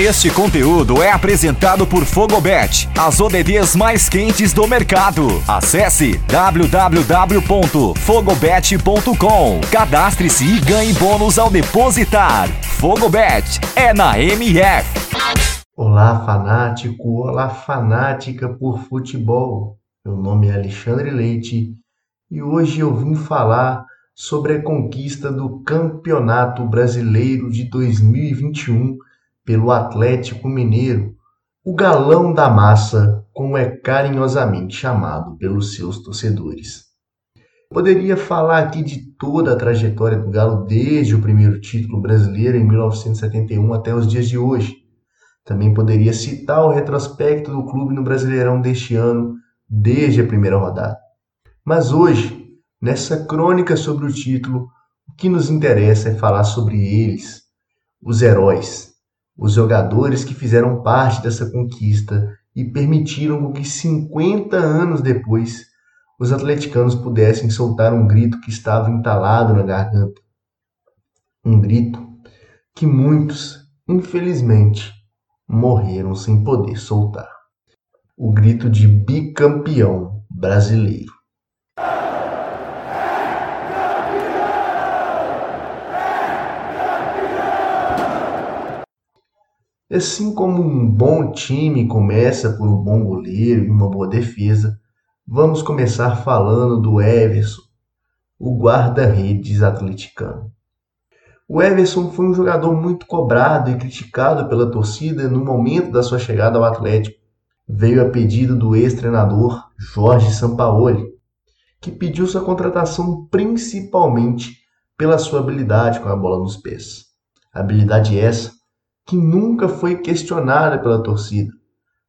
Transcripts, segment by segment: Este conteúdo é apresentado por FogoBet, as ODDs mais quentes do mercado. Acesse www.fogobet.com. Cadastre-se e ganhe bônus ao depositar. FogoBet é na MF. Olá, fanático, olá, fanática por futebol. Meu nome é Alexandre Leite e hoje eu vim falar sobre a conquista do Campeonato Brasileiro de 2021 pelo Atlético Mineiro, o Galão da Massa, como é carinhosamente chamado pelos seus torcedores. Poderia falar aqui de toda a trajetória do Galo desde o primeiro título brasileiro em 1971 até os dias de hoje. Também poderia citar o retrospecto do clube no Brasileirão deste ano, desde a primeira rodada. Mas hoje, nessa crônica sobre o título, o que nos interessa é falar sobre eles, os heróis, os jogadores que fizeram parte dessa conquista e permitiram que 50 anos depois os atleticanos pudessem soltar um grito que estava entalado na garganta. Um grito que muitos, infelizmente, morreram sem poder soltar. O grito de bicampeão brasileiro. É campeão! É campeão! Assim como um bom time começa por um bom goleiro e uma boa defesa, vamos começar falando do Everson, o guarda-redes atleticano. O Everson foi um jogador muito cobrado e criticado pela torcida no momento da sua chegada ao Atlético. Veio a pedido do ex-treinador Jorge Sampaoli, que pediu sua contratação principalmente pela sua habilidade com a bola nos pés. Habilidade essa que nunca foi questionada pela torcida.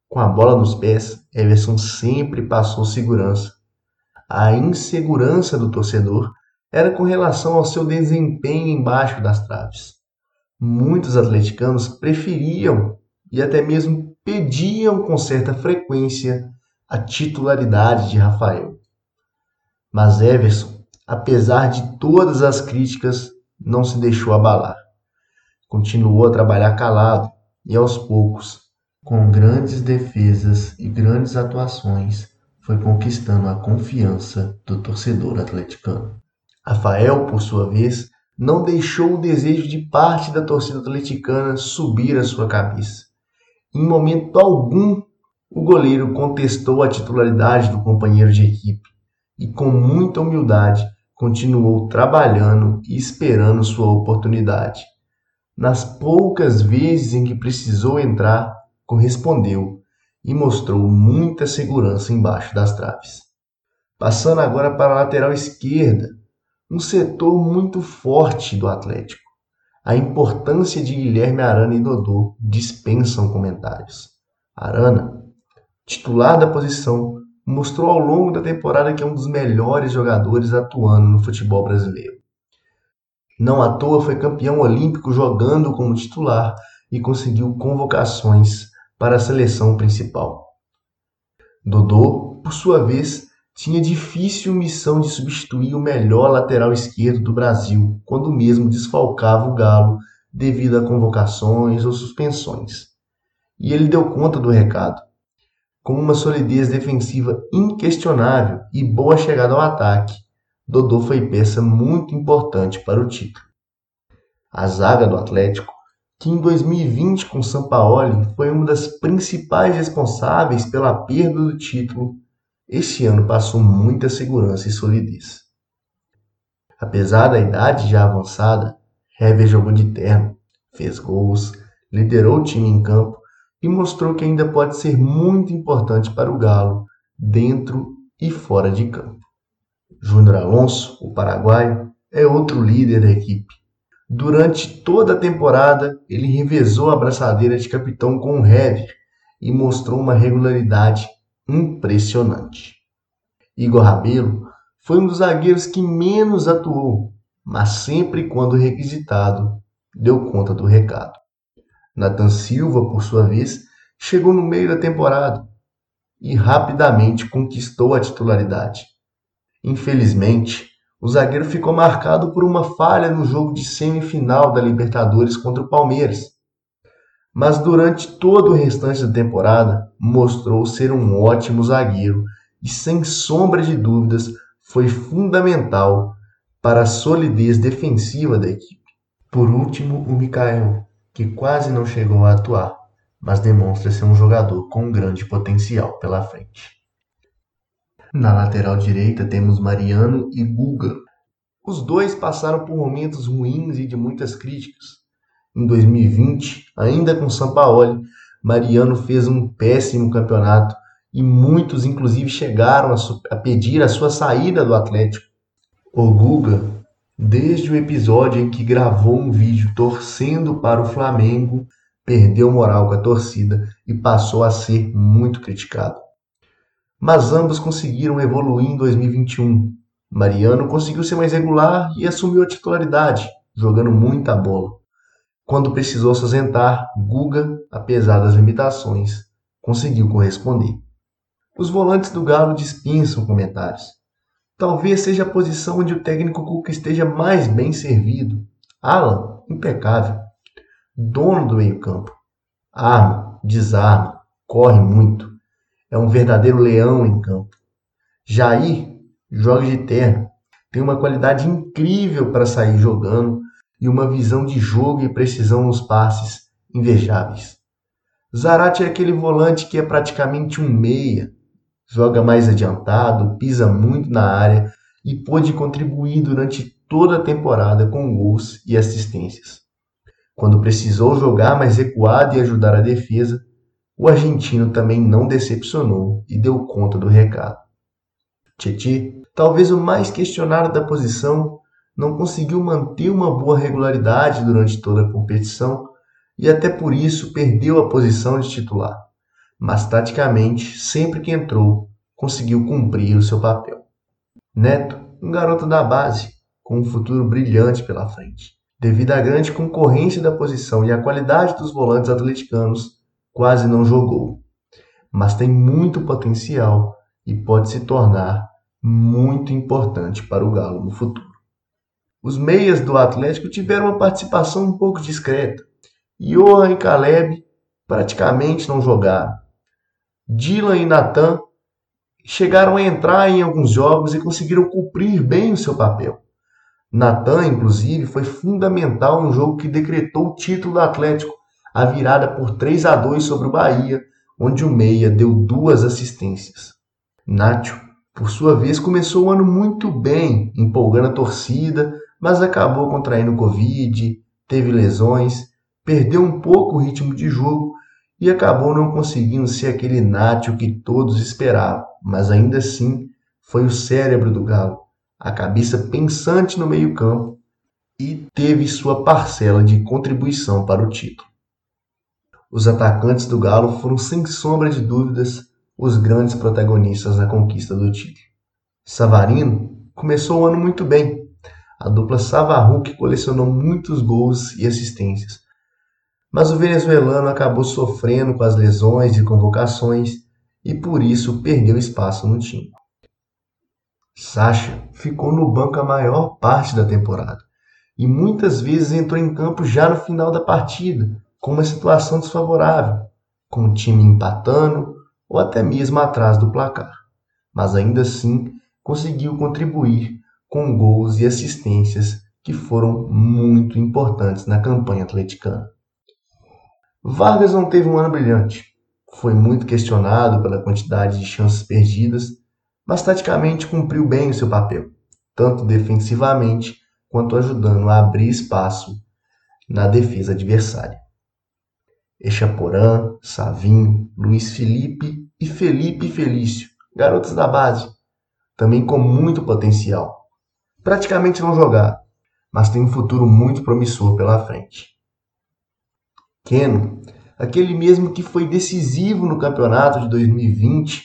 Com a bola nos pés, Everson sempre passou segurança. A insegurança do torcedor era com relação ao seu desempenho embaixo das traves. Muitos atleticanos preferiam e até mesmo pediam com certa frequência a titularidade de Rafael. Mas Everson, apesar de todas as críticas, não se deixou abalar. Continuou a trabalhar calado e, aos poucos, com grandes defesas e grandes atuações, foi conquistando a confiança do torcedor atleticano. Rafael, por sua vez, não deixou o desejo de parte da torcida atleticana subir à sua cabeça. Em momento algum, o goleiro contestou a titularidade do companheiro de equipe e, com muita humildade, continuou trabalhando e esperando sua oportunidade. Nas poucas vezes em que precisou entrar, correspondeu e mostrou muita segurança embaixo das traves. Passando agora para a lateral esquerda, um setor muito forte do Atlético. A importância de Guilherme Arana e Dodô dispensam comentários. Arana, titular da posição, mostrou ao longo da temporada que é um dos melhores jogadores atuando no futebol brasileiro. Não à toa foi campeão olímpico jogando como titular e conseguiu convocações para a seleção principal. Dodô, por sua vez, tinha difícil missão de substituir o melhor lateral esquerdo do Brasil, quando mesmo desfalcava o Galo devido a convocações ou suspensões. E ele deu conta do recado. Com uma solidez defensiva inquestionável e boa chegada ao ataque, Dodô foi peça muito importante para o título. A zaga do Atlético, que em 2020 com Sampaoli foi uma das principais responsáveis pela perda do título, este ano passou muita segurança e solidez. Apesar da idade já avançada, Hever jogou de terno, fez gols, liderou o time em campo e mostrou que ainda pode ser muito importante para o Galo, dentro e fora de campo. Júnior Alonso, o paraguaio, é outro líder da equipe. Durante toda a temporada, ele revezou a braçadeira de capitão com o Hever e mostrou uma regularidade impressionante. Igor Rabelo foi um dos zagueiros que menos atuou, mas sempre quando requisitado, deu conta do recado. Nathan Silva, por sua vez, chegou no meio da temporada e rapidamente conquistou a titularidade. Infelizmente, o zagueiro ficou marcado por uma falha no jogo de semifinal da Libertadores contra o Palmeiras. mas durante todo o restante da temporada mostrou ser um ótimo zagueiro e, sem sombra de dúvidas, foi fundamental para a solidez defensiva da equipe. Por último, o Mikael, que quase não chegou a atuar, mas demonstra ser um jogador com grande potencial pela frente. Na lateral direita temos Mariano e Guga. Os dois passaram por momentos ruins e de muitas críticas. Em 2020, ainda com Sampaoli, Mariano fez um péssimo campeonato e muitos inclusive chegaram a pedir a sua saída do Atlético. O Guga, desde o episódio em que gravou um vídeo torcendo para o Flamengo, perdeu moral com a torcida e passou a ser muito criticado. Mas ambos conseguiram evoluir em 2021. Mariano conseguiu ser mais regular e assumiu a titularidade, jogando muita bola. Quando precisou se ausentar, Guga, apesar das limitações, conseguiu corresponder. Os volantes do Galo dispensam comentários. Talvez seja a posição onde o técnico Kuka esteja mais bem servido. Alan, impecável. Dono do meio-campo. Arma, desarma, corre muito. É um verdadeiro leão em campo. Jair joga de terno. Tem uma qualidade incrível para sair jogando e uma visão de jogo e precisão nos passes invejáveis. Zarate é aquele volante que é praticamente um meia. Joga mais adiantado, pisa muito na área e pôde contribuir durante toda a temporada com gols e assistências. Quando precisou jogar mais recuado e ajudar a defesa, o argentino também não decepcionou e deu conta do recado. Titi, talvez o mais questionado da posição, não conseguiu manter uma boa regularidade durante toda a competição e até por isso perdeu a posição de titular. Mas taticamente, sempre que entrou, conseguiu cumprir o seu papel. Neto, um garoto da base, com um futuro brilhante pela frente. Devido à grande concorrência da posição e à qualidade dos volantes atleticanos, quase não jogou. Mas tem muito potencial e pode se tornar muito importante para o Galo no futuro. Os meias do Atlético tiveram uma participação um pouco discreta. Jorge e Caleb praticamente não jogaram. Dylan e Nathan chegaram a entrar em alguns jogos e conseguiram cumprir bem o seu papel. Nathan, inclusive, foi fundamental no jogo que decretou o título do Atlético, a virada por 3-2 sobre o Bahia, onde o meia deu 2 assistências. Nacho, por sua vez, começou o ano muito bem, empolgando a torcida, mas acabou contraindo Covid, teve lesões, perdeu um pouco o ritmo de jogo e acabou não conseguindo ser aquele Nacho que todos esperavam, mas ainda assim foi o cérebro do Galo, a cabeça pensante no meio-campo e teve sua parcela de contribuição para o título. Os atacantes do Galo foram, sem sombra de dúvidas, os grandes protagonistas na conquista do título. Savarino começou o ano muito bem. A dupla Savarino colecionou muitos gols e assistências. Mas o venezuelano acabou sofrendo com as lesões e convocações e por isso perdeu espaço no time. Sacha ficou no banco a maior parte da temporada e muitas vezes entrou em campo já no final da partida, com uma situação desfavorável, com o time empatando ou até mesmo atrás do placar, mas ainda assim conseguiu contribuir com gols e assistências que foram muito importantes na campanha atleticana. Vargas não teve um ano brilhante, foi muito questionado pela quantidade de chances perdidas, mas taticamente cumpriu bem o seu papel, tanto defensivamente quanto ajudando a abrir espaço na defesa adversária. Echaporã, Savinho, Luiz Felipe e Felipe Felício, garotos da base, também com muito potencial. Praticamente não jogaram, mas tem um futuro muito promissor pela frente. Keno, aquele mesmo que foi decisivo no campeonato de 2020,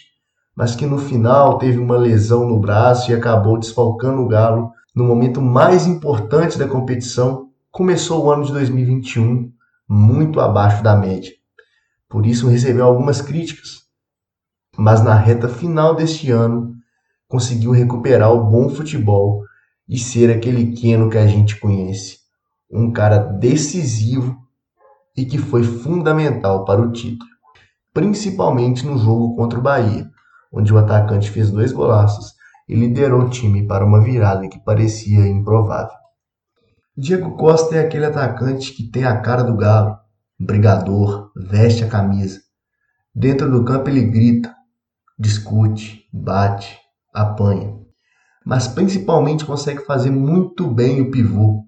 mas que no final teve uma lesão no braço e acabou desfalcando o Galo no momento mais importante da competição, começou o ano de 2021 muito abaixo da média. Por isso recebeu algumas críticas, mas na reta final deste ano conseguiu recuperar o bom futebol e ser aquele Keno que a gente conhece, um cara decisivo e que foi fundamental para o título, principalmente no jogo contra o Bahia, onde o atacante fez 2 golaços e liderou o time para uma virada que parecia improvável. Diego Costa é aquele atacante que tem a cara do galo, brigador, veste a camisa. Dentro do campo ele grita, discute, bate, apanha, mas principalmente consegue fazer muito bem o pivô.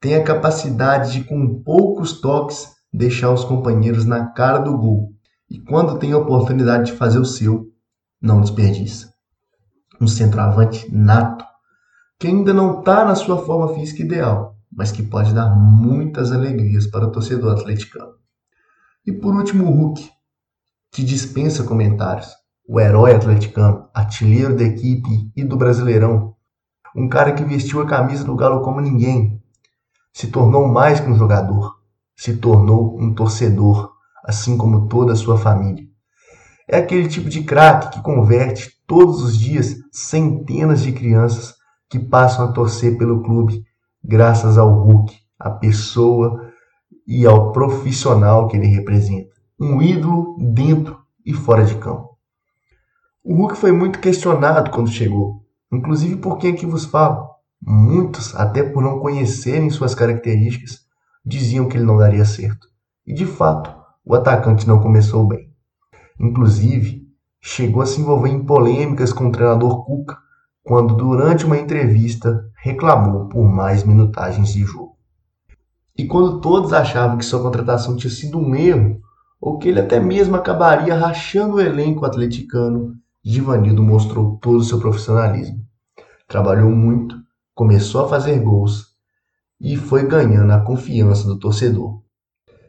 Tem a capacidade de, com poucos toques, deixar os companheiros na cara do gol. E quando tem a oportunidade de fazer o seu, não desperdiça. Um centroavante nato, que ainda não está na sua forma física ideal, mas que pode dar muitas alegrias para o torcedor atleticano. E por último, o Hulk, que dispensa comentários. O herói atleticano, artilheiro da equipe e do Brasileirão. Um cara que vestiu a camisa do Galo como ninguém. Se tornou mais que um jogador, se tornou um torcedor, assim como toda a sua família. É aquele tipo de craque que converte todos os dias centenas de crianças que passam a torcer pelo clube graças ao Hulk, à pessoa e ao profissional que ele representa. Um ídolo dentro e fora de campo. O Hulk foi muito questionado quando chegou, inclusive por quem aqui vos falo. Muitos, até por não conhecerem suas características, diziam que ele não daria certo. E de fato, o atacante não começou bem. Inclusive, chegou a se envolver em polêmicas com o treinador Kuka, quando durante uma entrevista reclamou por mais minutagens de jogo. E quando todos achavam que sua contratação tinha sido um erro, ou que ele até mesmo acabaria rachando o elenco atleticano, Givanildo mostrou todo o seu profissionalismo. Trabalhou muito, começou a fazer gols e foi ganhando a confiança do torcedor.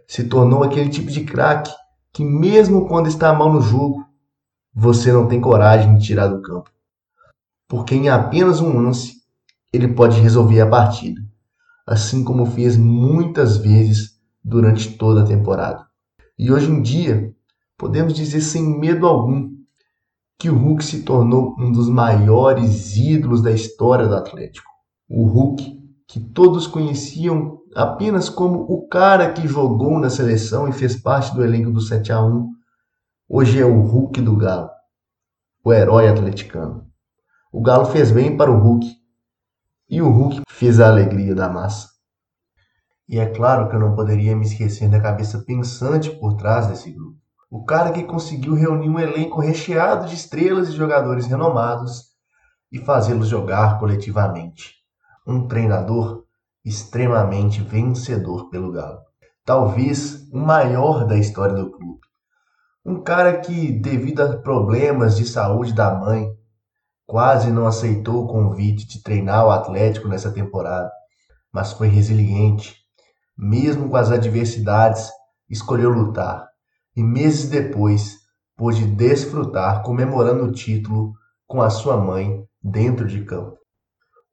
Se tornou aquele tipo de craque que mesmo quando está mal no jogo, você não tem coragem de tirar do campo. Porque em apenas um lance, ele pode resolver a partida, assim como fez muitas vezes durante toda a temporada. E hoje em dia, podemos dizer sem medo algum que o Hulk se tornou um dos maiores ídolos da história do Atlético. O Hulk, que todos conheciam apenas como o cara que jogou na seleção e fez parte do elenco do 7-1, hoje é o Hulk do Galo, o herói atleticano. O Galo fez bem para o Hulk, e o Hulk fez a alegria da massa. E é claro que eu não poderia me esquecer da cabeça pensante por trás desse grupo. O cara que conseguiu reunir um elenco recheado de estrelas e jogadores renomados e fazê-los jogar coletivamente. Um treinador extremamente vencedor pelo Galo. Talvez o maior da história do clube. Um cara que, devido a problemas de saúde da mãe, quase não aceitou o convite de treinar o Atlético nessa temporada, mas foi resiliente. Mesmo com as adversidades, escolheu lutar. E meses depois, pôde desfrutar comemorando o título com a sua mãe dentro de campo.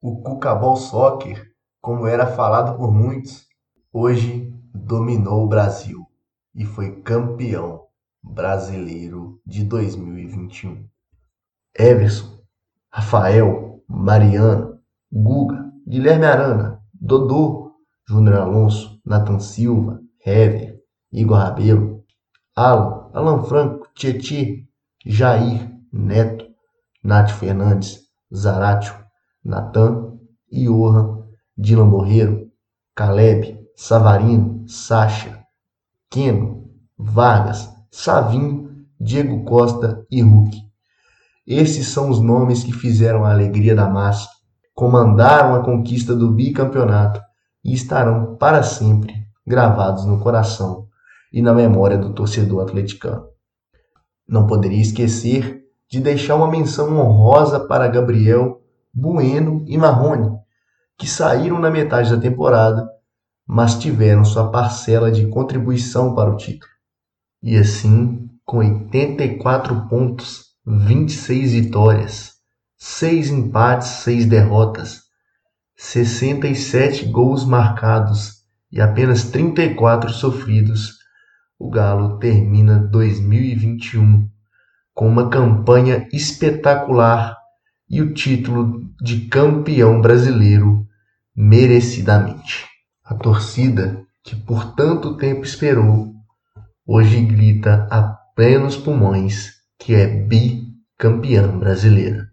O Kuka Ball Soccer, como era falado por muitos, hoje dominou o Brasil e foi campeão brasileiro de 2021. Everson, Rafael, Mariano, Guga, Guilherme Arana, Dodô, Júnior Alonso, Nathan Silva, Hever, Igor Rabelo, Alan, Franco, Tietê, Jair, Neto, Nath Fernandes, Zarate, Nathan, Jorge, Dylan Borreiro, Caleb, Savarino, Sacha, Keno, Vargas, Savinho, Diego Costa e Hulk. Esses são os nomes que fizeram a alegria da massa, comandaram a conquista do bicampeonato e estarão para sempre gravados no coração e na memória do torcedor atleticano. Não poderia esquecer de deixar uma menção honrosa para Gabriel, Bueno e Marrone, que saíram na metade da temporada, mas tiveram sua parcela de contribuição para o título. E assim, com 84 pontos, 26 vitórias, 6 empates, 6 derrotas, 67 gols marcados e apenas 34 sofridos, o Galo termina 2021 com uma campanha espetacular e o título de campeão brasileiro merecidamente. A torcida que por tanto tempo esperou, hoje grita a plenos pulmões que é bicampeã brasileira.